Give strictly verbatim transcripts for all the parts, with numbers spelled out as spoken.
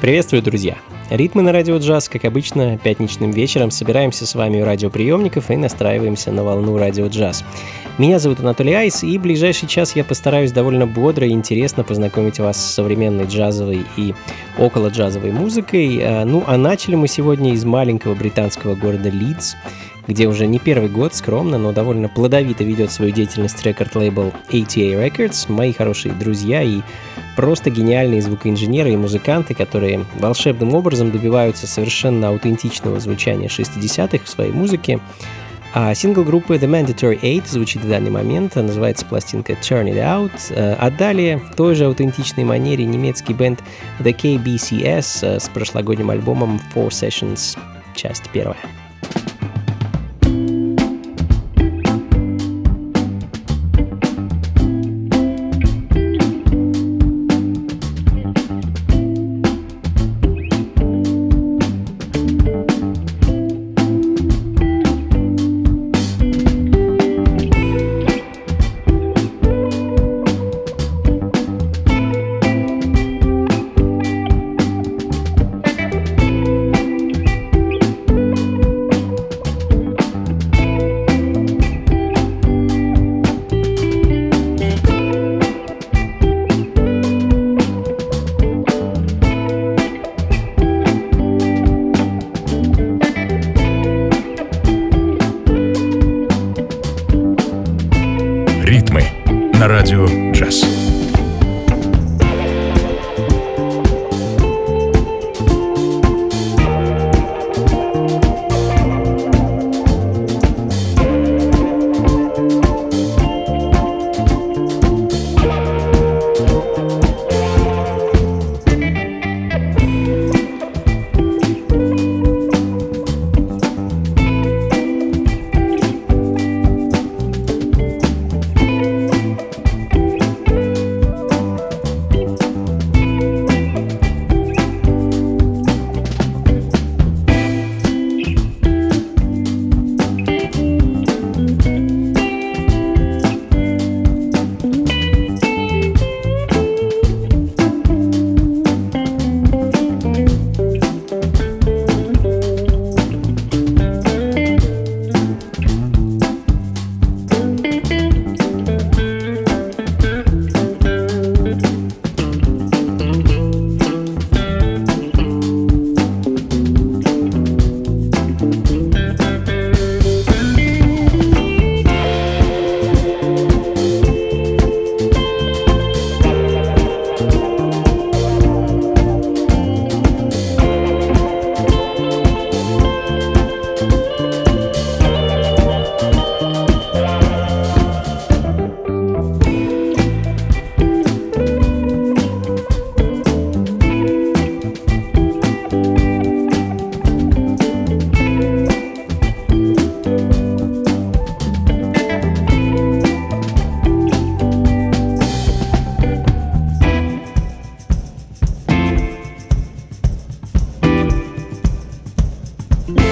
Приветствую, друзья! Ритмы на радио джаз, как обычно, пятничным вечером собираемся с вами у радиоприемников и настраиваемся на волну радио джаз. Меня зовут Анатолий Айс, и в ближайший час я постараюсь довольно бодро и интересно познакомить вас с современной джазовой и около джазовой музыкой. Ну, а начали мы сегодня из маленького британского города Лидс, где уже не первый год скромно, но довольно плодовито ведет свою деятельность рекорд-лейбл эй ти эй Records, мои хорошие друзья и просто гениальные звукоинженеры и музыканты, которые волшебным образом добиваются совершенно аутентичного звучания шестидесятых в своей музыке. А сингл группы The Mandatory восемь звучит в данный момент, называется пластинка Turn It Out, а далее в той же аутентичной манере немецкий бенд The кей би си эс с прошлогодним альбомом Four Sessions, часть первая. Street.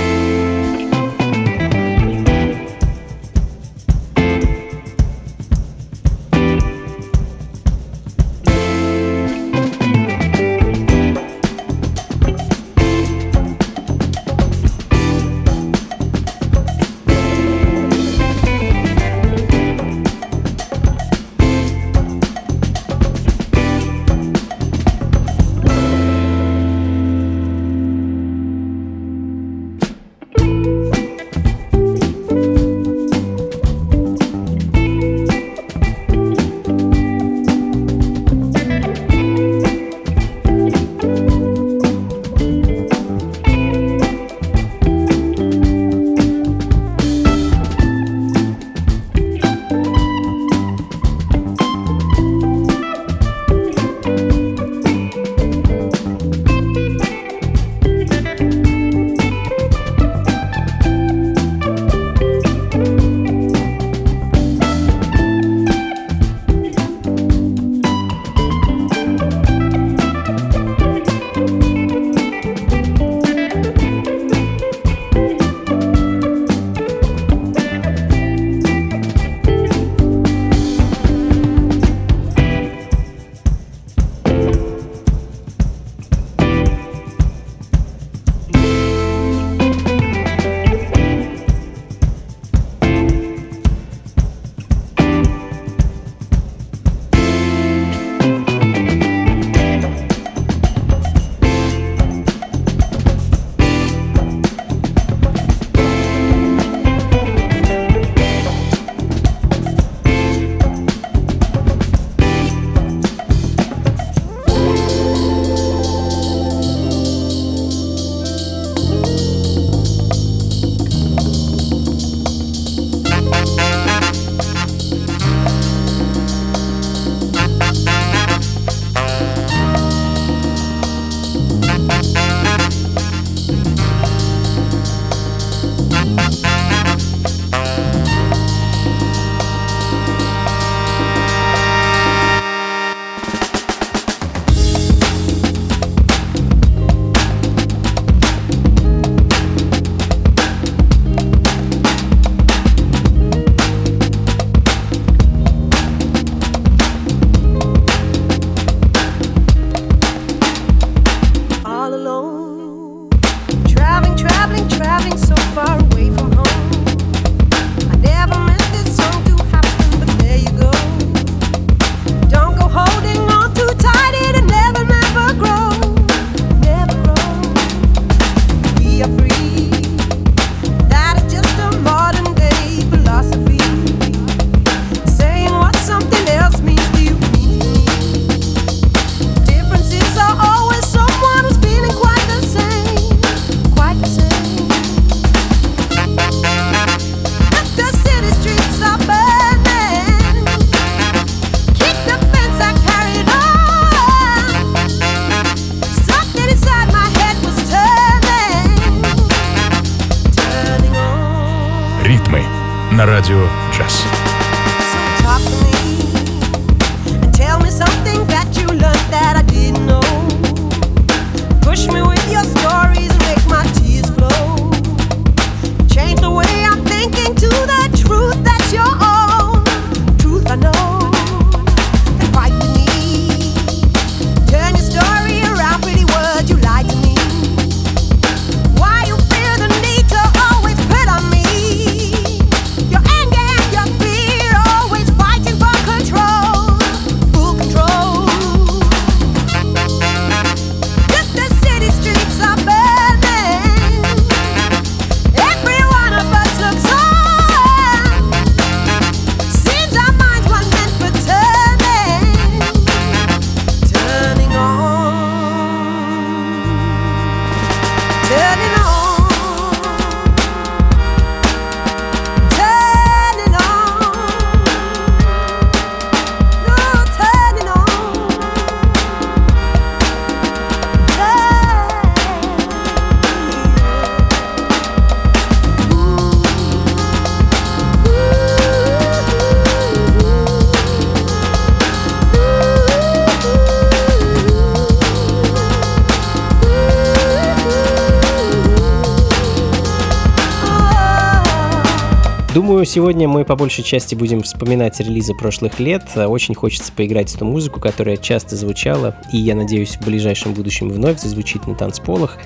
Думаю, сегодня мы по большей части будем вспоминать релизы прошлых лет. Очень хочется поиграть в ту музыку, которая часто звучала, и, я надеюсь, в ближайшем будущем вновь зазвучит на танцполах.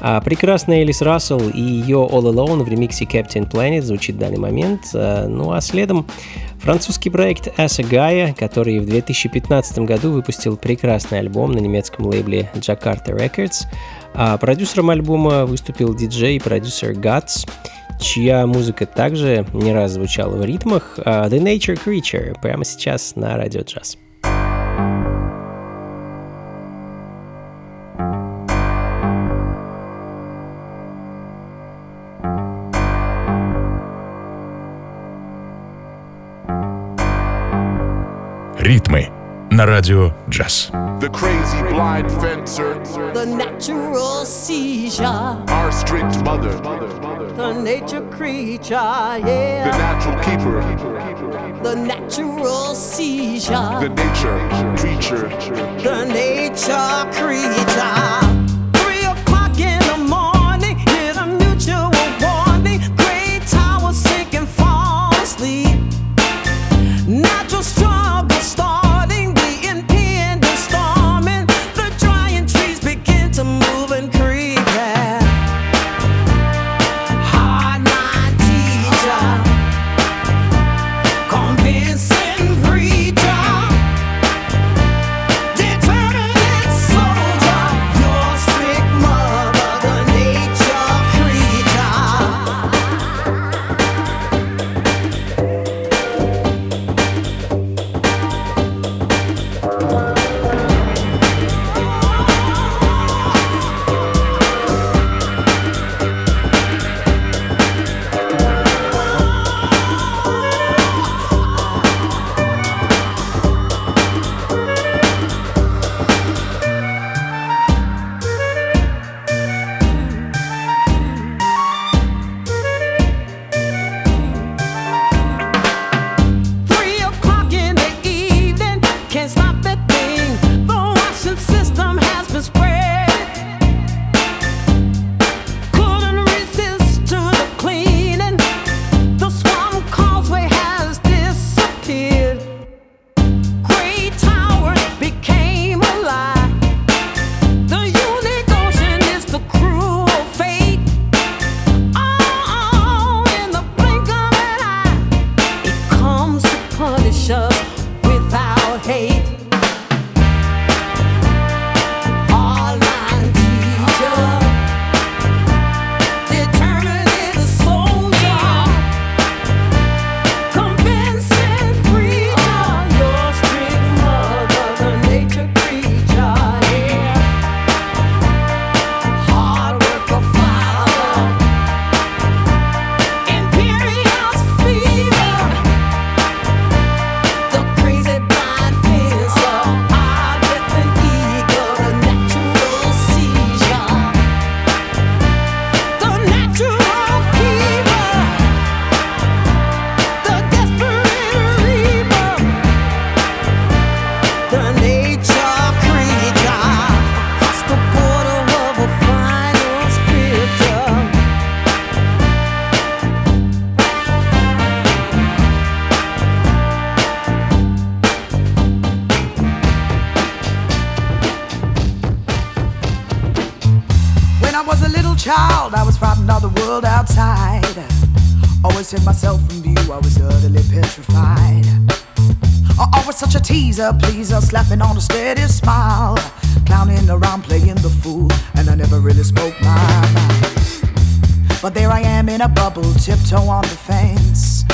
А прекрасная Alice Russell и ее All Alone в ремиксе Captain Planet звучит в данный момент. Ну а следом французский проект As a Gaia, который в две тысячи пятнадцатом году выпустил прекрасный альбом на немецком лейбле Jakarta Records. А продюсером альбома выступил диджей и продюсер Guts, чья музыка также не раз звучала в ритмах. The Nature Creature прямо сейчас на Radio Jazz. Ритмы на радио Джаз. The crazy blind fencer, the natural seizure, our strict mother, the nature creature, yeah, the natural keeper, the natural seizure, the nature creature, the nature creature. Always hid myself from view, I was utterly petrified. I always such a teaser, pleaser, slapping on a steady smile, clowning around, playing the fool, and I never really spoke my mind. But there I am in a bubble, tiptoe on the fence,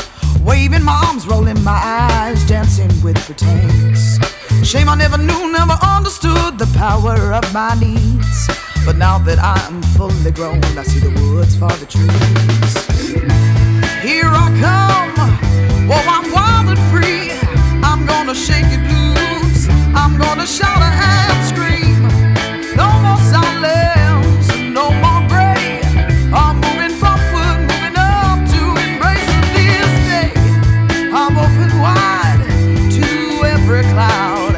waving my arms, rolling my eyes, dancing with pretense. Shame I never knew, never understood the power of my needs. But now that I am fully grown, I see the woods for the trees. Here I come, oh I'm wild and free, I'm gonna shake it loose, I'm gonna shout and scream, no more silence, no more gray, I'm moving forward, moving up to embrace this day, I'm open wide to every cloud,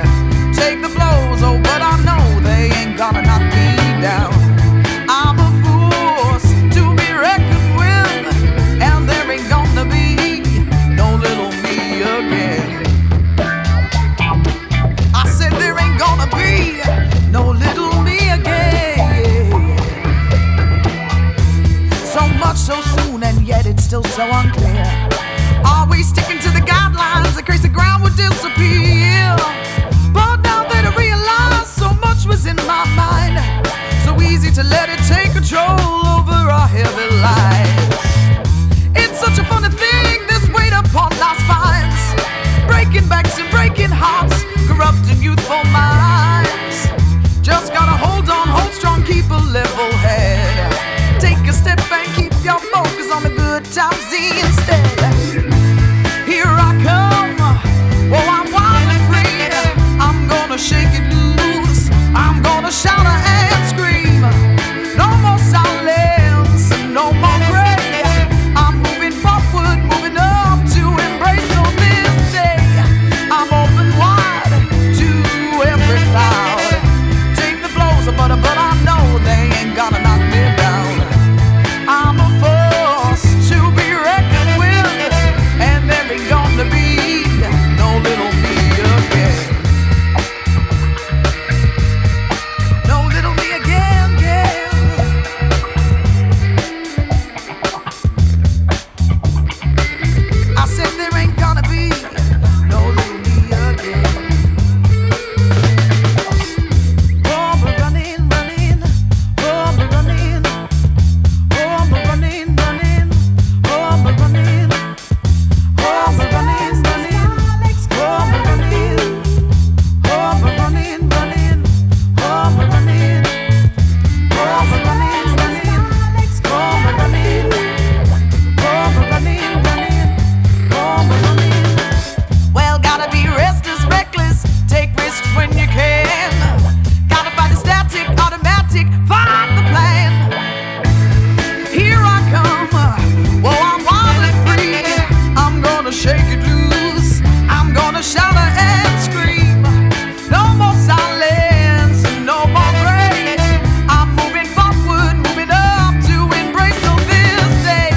take the blows, oh but I know they ain't gonna knock me down, I'm a force to be reckoned with. known, and yet it's still so unclear. Are we sticking to the guidelines in case the ground would disappear? But now that I realize so much was in my mind, so easy to let it take control over our heavy lives. It's such a funny thing, this weight upon our spines, breaking backs and breaking hearts, corrupting youthful minds. Just gotta hold on, hold strong, keep a level head. Take a step and keep your focus on the good times instead. Here I come, oh I'm wild and free. I'm gonna shake it loose, I'm gonna shout and scream. No more silence, no more gray. I'm moving forward, moving up to embrace on this day. I'm open wide to every cloud. Take the blows, but but I know they ain't gonna knock me down. I'm a force to be reckoned with, and there ain't gonna be no little me again. No little me again, yeah. I said there ain't gonna be no little me again. Oh, we're running, running. Oh, we're running. Oh, we're running, running. Oh, we're running. Oh, we're running, running. Oh, we're running. Oh, we're running, running. Oh, we're running. Oh, we're running, running. Oh, we're running. Oh, we're running, running. Oh, we're running. Well, gotta be restless, reckless. Take risks when you can. Gotta fight the static, automatic. Find the plan. Here I come. Whoa, I'm wild and free. I'm gonna shake it loose. I'm gonna shout and scream. No more silence, no more gray. I'm moving forward, moving up to embrace on this day.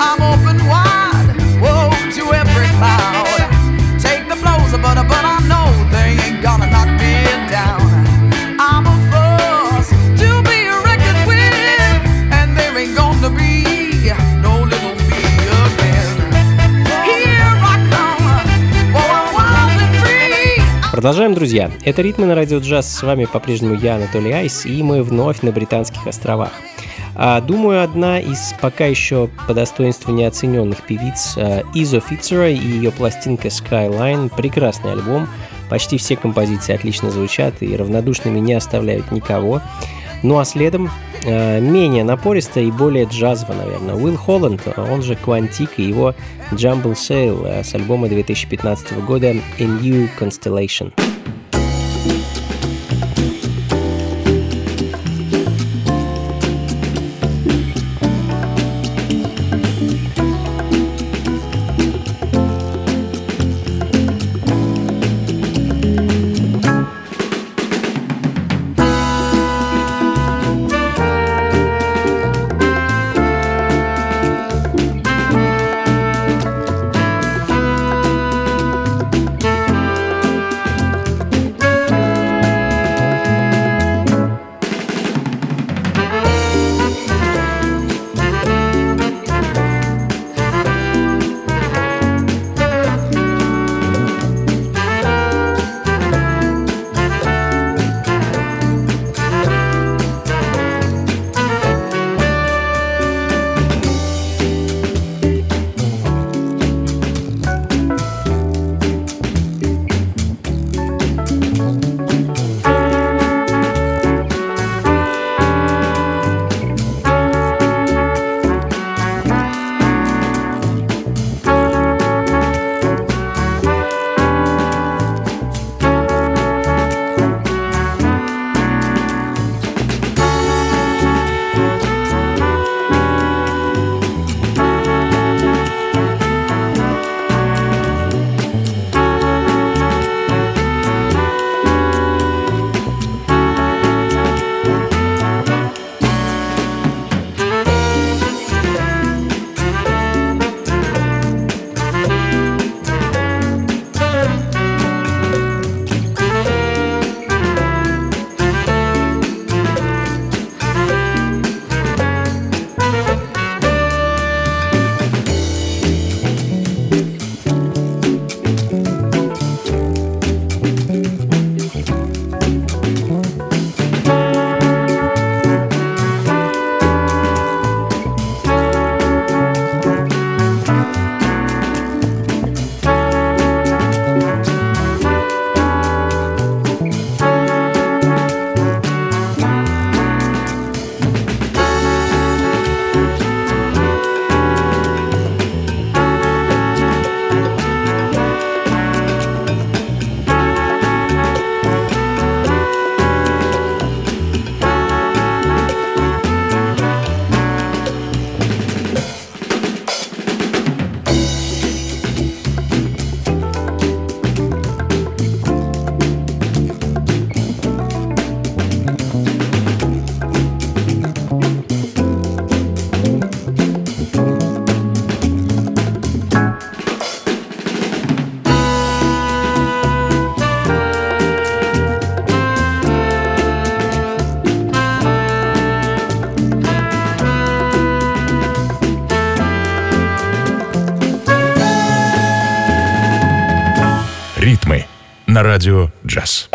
I'm open wide, whoa, to every cloud. Take the blows, but but I know they ain't gonna knock me down. I'm a force to be reckoned with, and there ain't gonna be no little me again. Here I come, oh, I'm wild and free. Продолжаем, друзья. Это «Ритмы» на Радио Джаз. С вами по-прежнему я, Анатолий Айс, и мы вновь на Британских островах. А, Думаю, одна из пока еще по достоинству неоцененных певиц а, Изо Фитцера и ее пластинка Skyline – прекрасный альбом. Почти все композиции отлично звучат и равнодушными не оставляют никого. Ну а следом э, менее напористо и более джазово, наверное, Уилл Холланд, он же Квантик, и его Jumble Sail э, с альбома две тысячи пятнадцатого года A New Constellation. ритмы на радио «Джаз».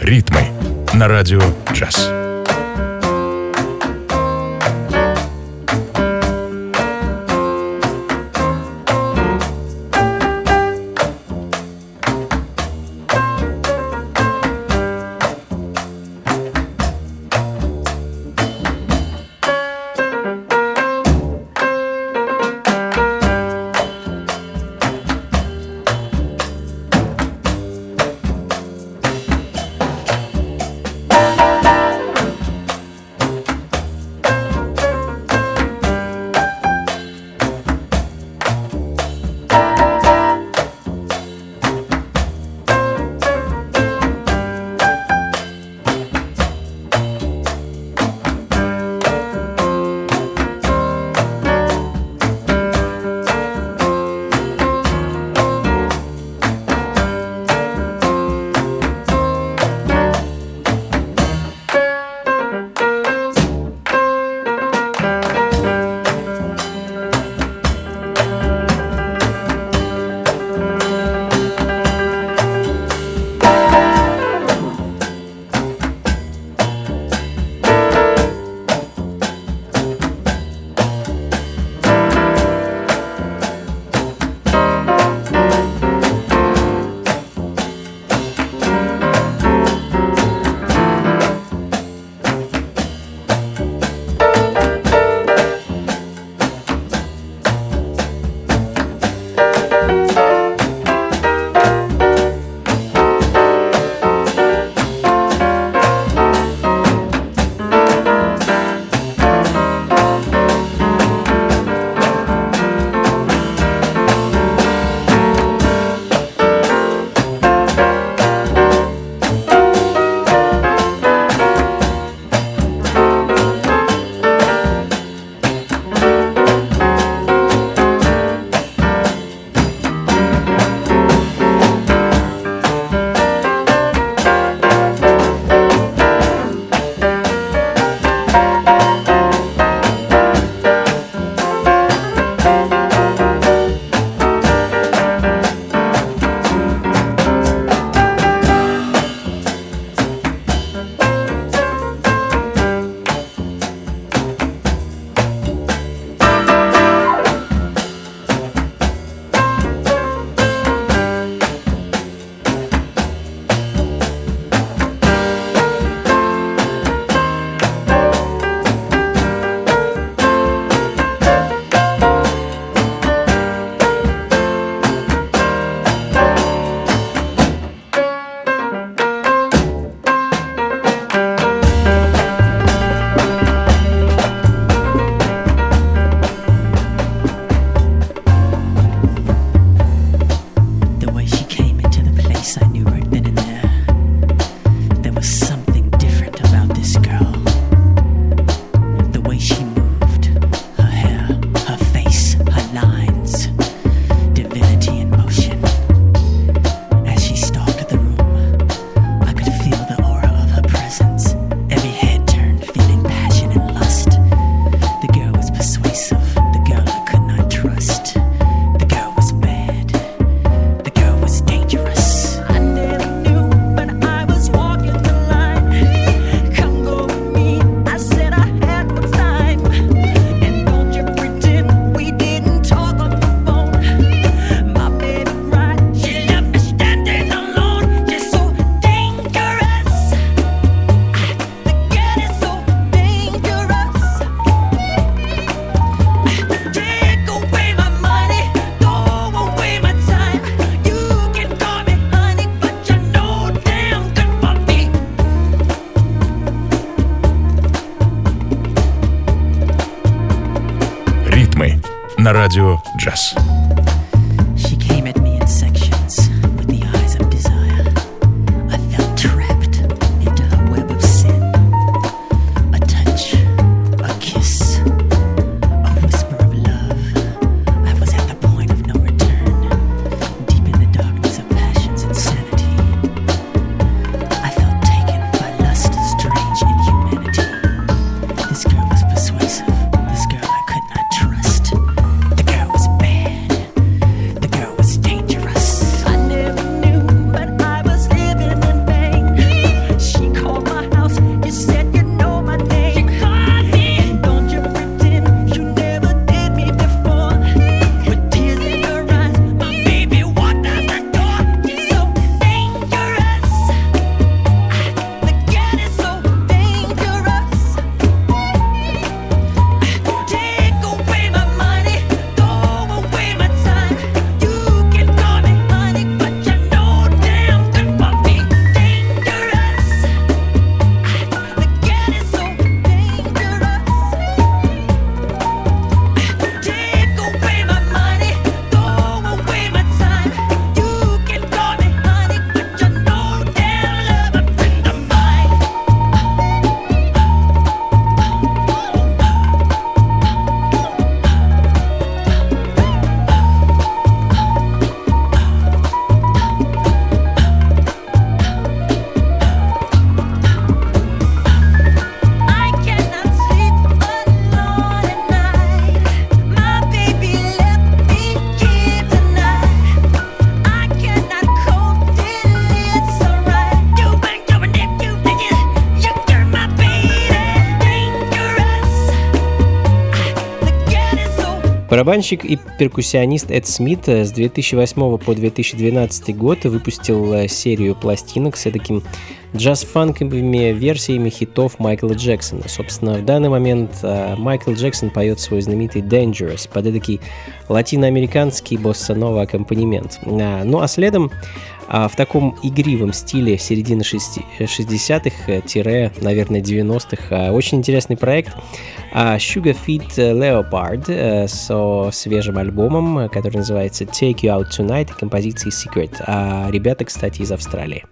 Ритмы на радио «Джаз». на радио «Джаз». Барабанщик и перкуссионист Эд Смит с две тысячи восьмого по две тысячи двенадцатый год выпустил серию пластинок с таким джаз-фанковыми версиями хитов Майкла Джексона. Собственно, в данный момент Майкл Джексон поет свой знаменитый Dangerous под эдакий латиноамериканский босса-нова аккомпанемент. Ну а следом в таком игривом стиле середины шестидесятых, наверное, девяностых очень интересный проект Sugarfeet Leopard со свежим альбомом, который называется Take You Out Tonight, композиции Secret. Ребята, кстати, из Австралии.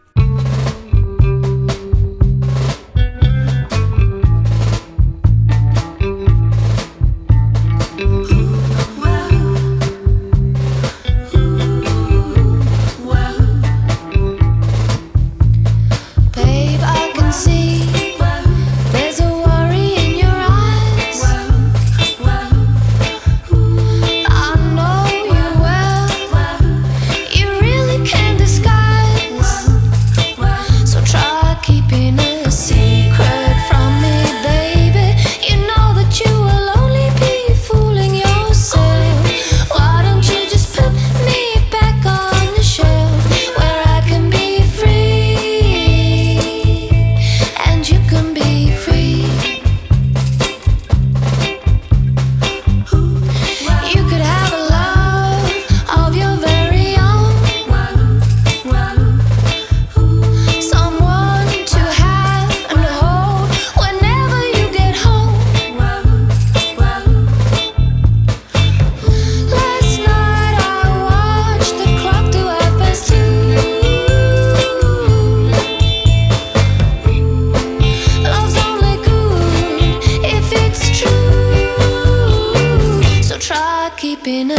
Baby,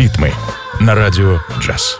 ритмы на радио «Джаз».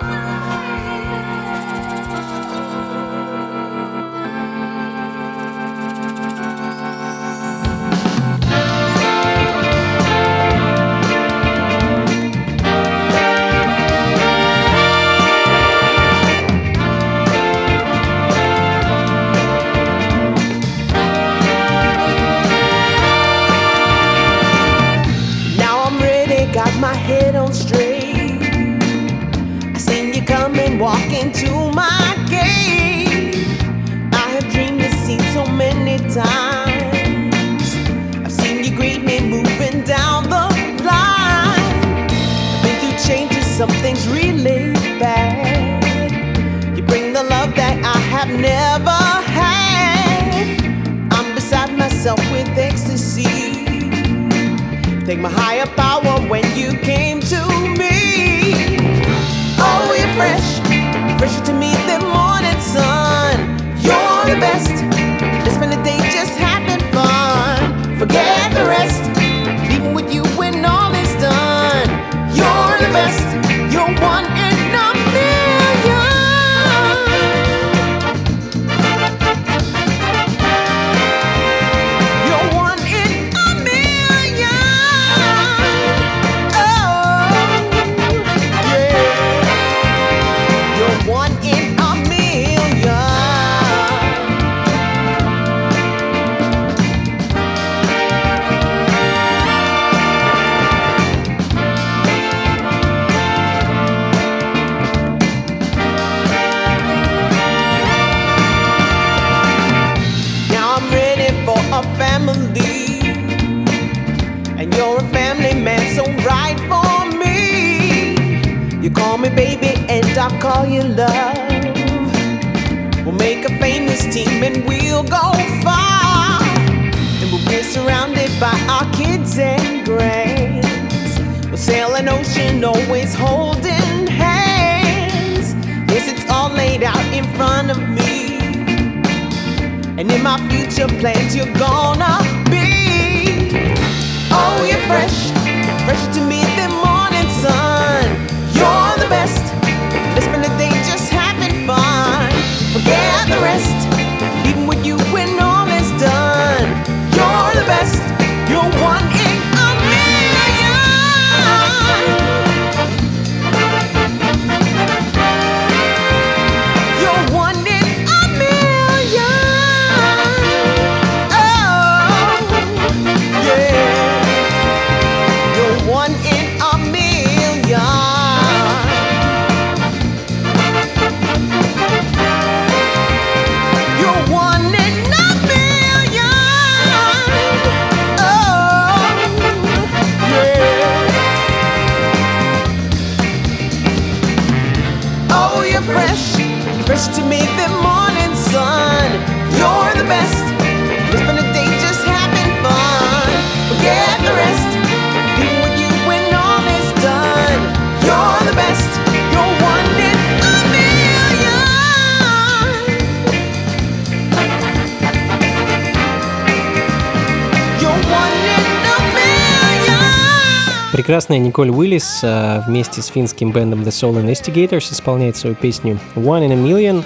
Прекрасная Николь Уиллис вместе с финским бэндом The Soul Investigators исполняет свою песню One in a Million.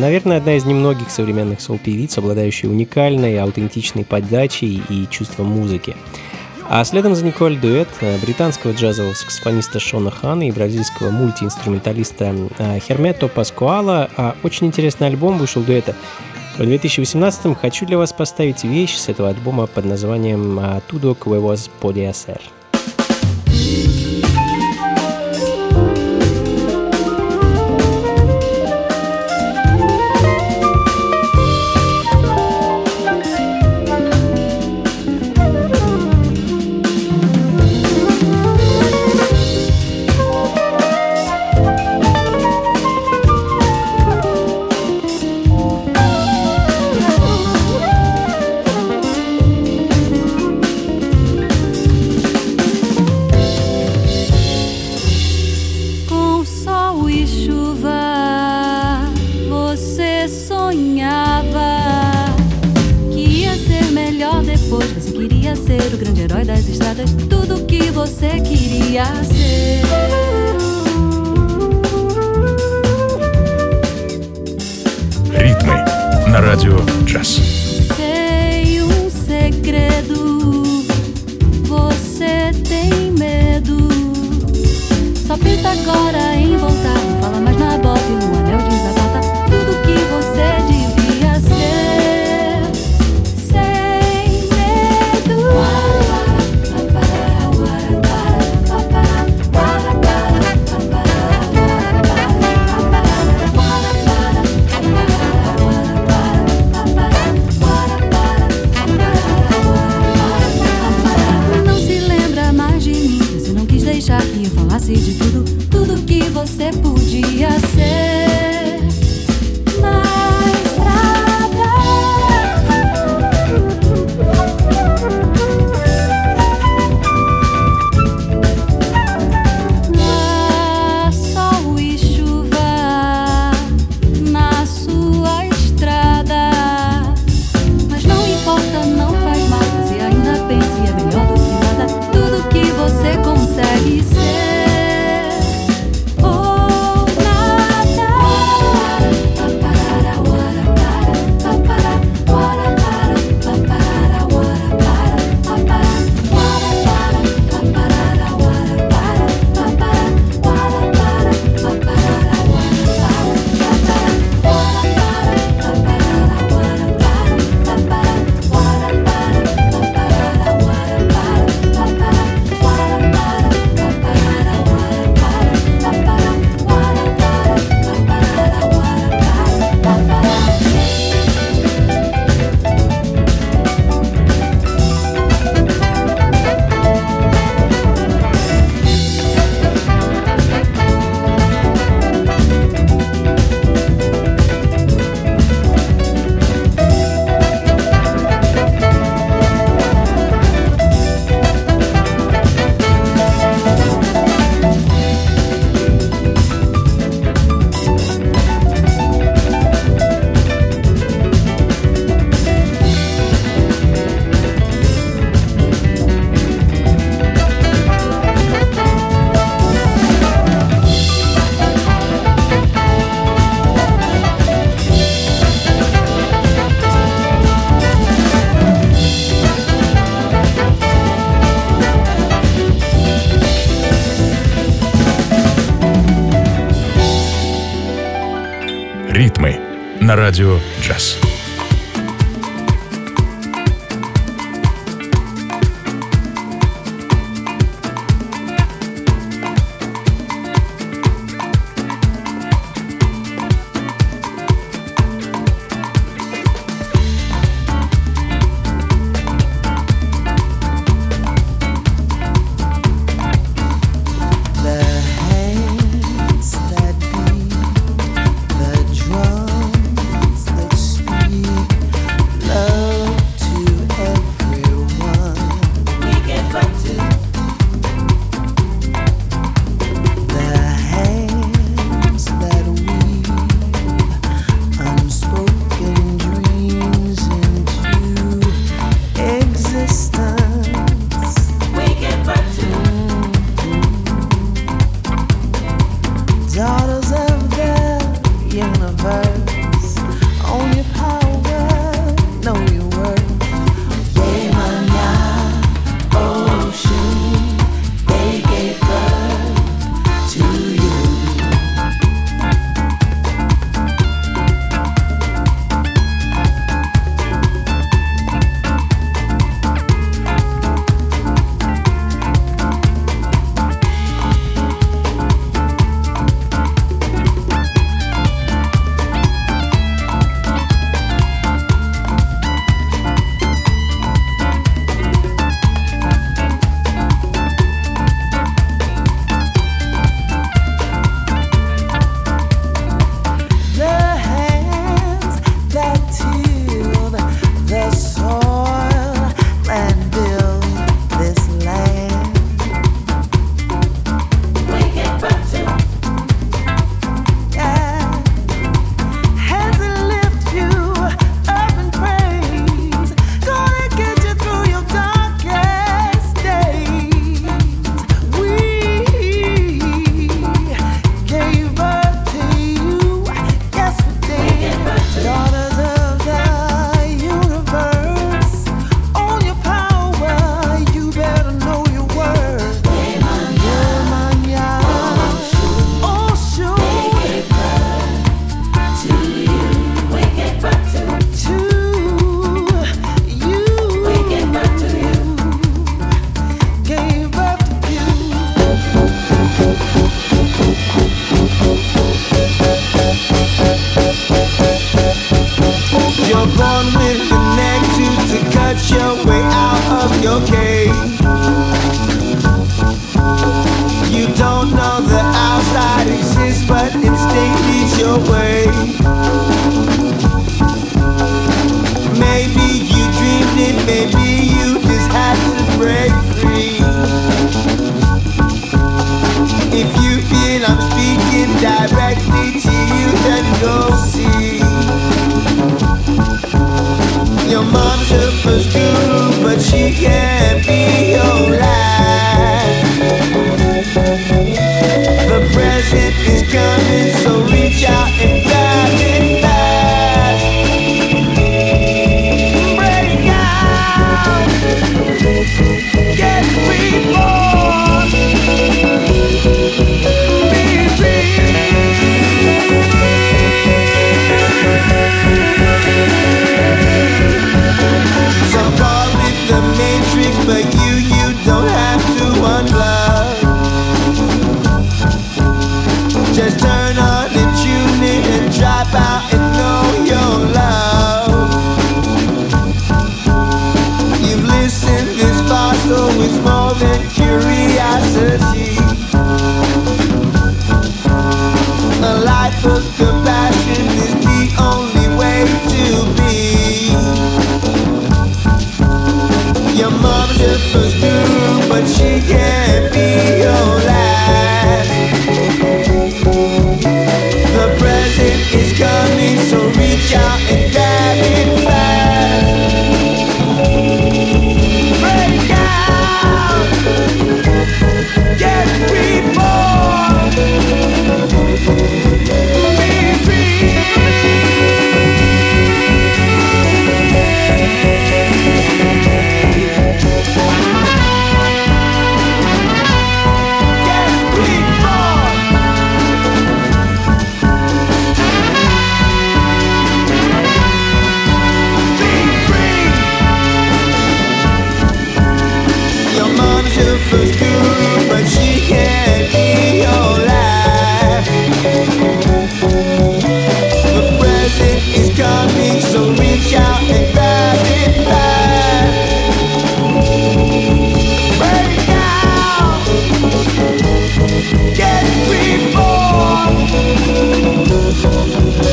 Наверное, одна из немногих современных соул-певиц, обладающая уникальной, аутентичной подачей и чувством музыки. А следом за Николь дуэт британского джазового саксофониста Шона Хана и бразильского мультиинструменталиста Хермето Паскуала. Очень интересный альбом вышел дуэта. В две тысячи восемнадцатом хочу для вас поставить вещь с этого альбома под названием «Tudo, que vos podiaser». ser o grande herói das estradas, tudo que você queria ser. Ритмы на радио джаз. Ритмы на радио джаз. away. Maybe you dreamed it, maybe you just had to break free. If you feel I'm speaking directly to you, then go see. Your mom's your first guru, but she can't be your life. The present is coming, so reach out and grab it fast. Break out, get reborn, be free. Some call it the Matrix, but you, you don't have to unplug. Just turn on the tune in and drop out and know your love. You've listened this far, so it's more than curiosity. A life of compassion is the only way to be. Your mom's your first guru, but she can't be your last. The present is coming, so reach out and grab it fast. Break out, get reborn, be free. First guru, but she can't be your life. The present is coming, so reach out and grab it fast. Break out, get reborn, be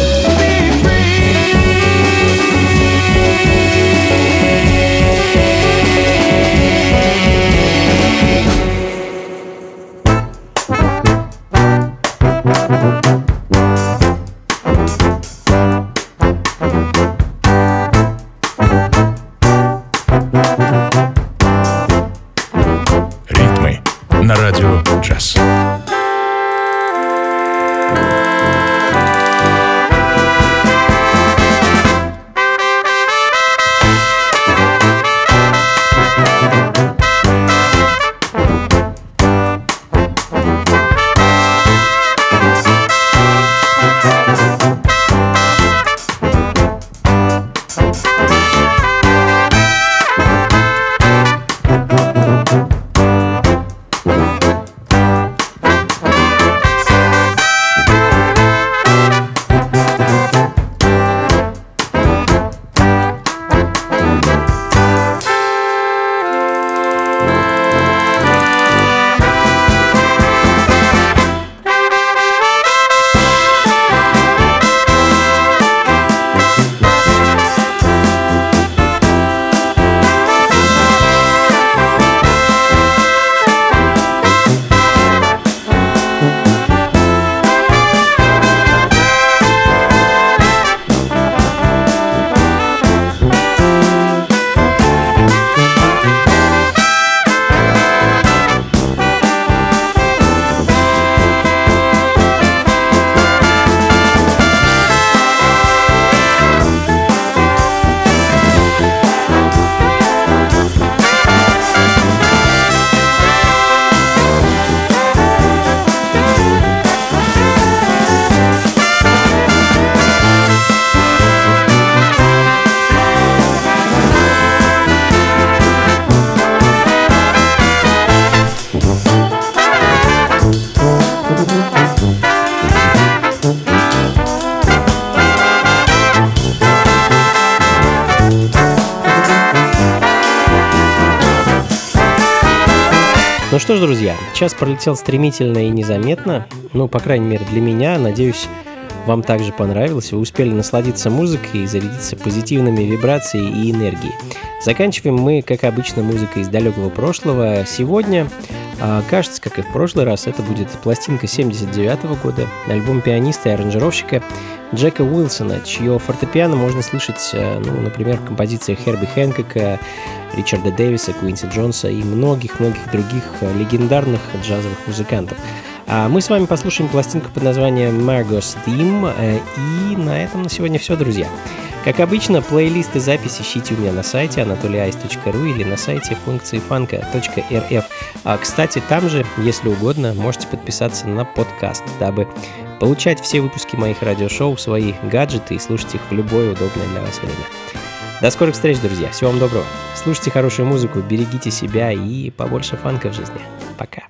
Ну что ж, друзья, час пролетел стремительно и незаметно, ну, по крайней мере, для меня. Надеюсь, вам также понравилось, вы успели насладиться музыкой и зарядиться позитивными вибрациями и энергией. Заканчиваем мы, как обычно, музыкой из далекого прошлого. Сегодня, кажется, как и в прошлый раз, это будет пластинка семьдесят девятого года, альбом пианиста и аранжировщика Джека Уилсона, чье фортепиано можно слышать, ну, например, в композициях Херби Хэнкока, Ричарда Дэвиса, Куинси Джонса и многих-многих других легендарных джазовых музыкантов. А мы с вами послушаем пластинку под названием Margot's Theme, и на этом на сегодня все, друзья. Как обычно, плейлисты записи ищите у меня на сайте anatolyice.ru или на сайте функции фанка точка рф. А, кстати, там же, если угодно, можете подписаться на подкаст, дабы получать все выпуски моих радиошоу в свои гаджеты и слушать их в любое удобное для вас время. До скорых встреч, друзья. Всего вам доброго. Слушайте хорошую музыку, берегите себя и побольше фанка в жизни. Пока.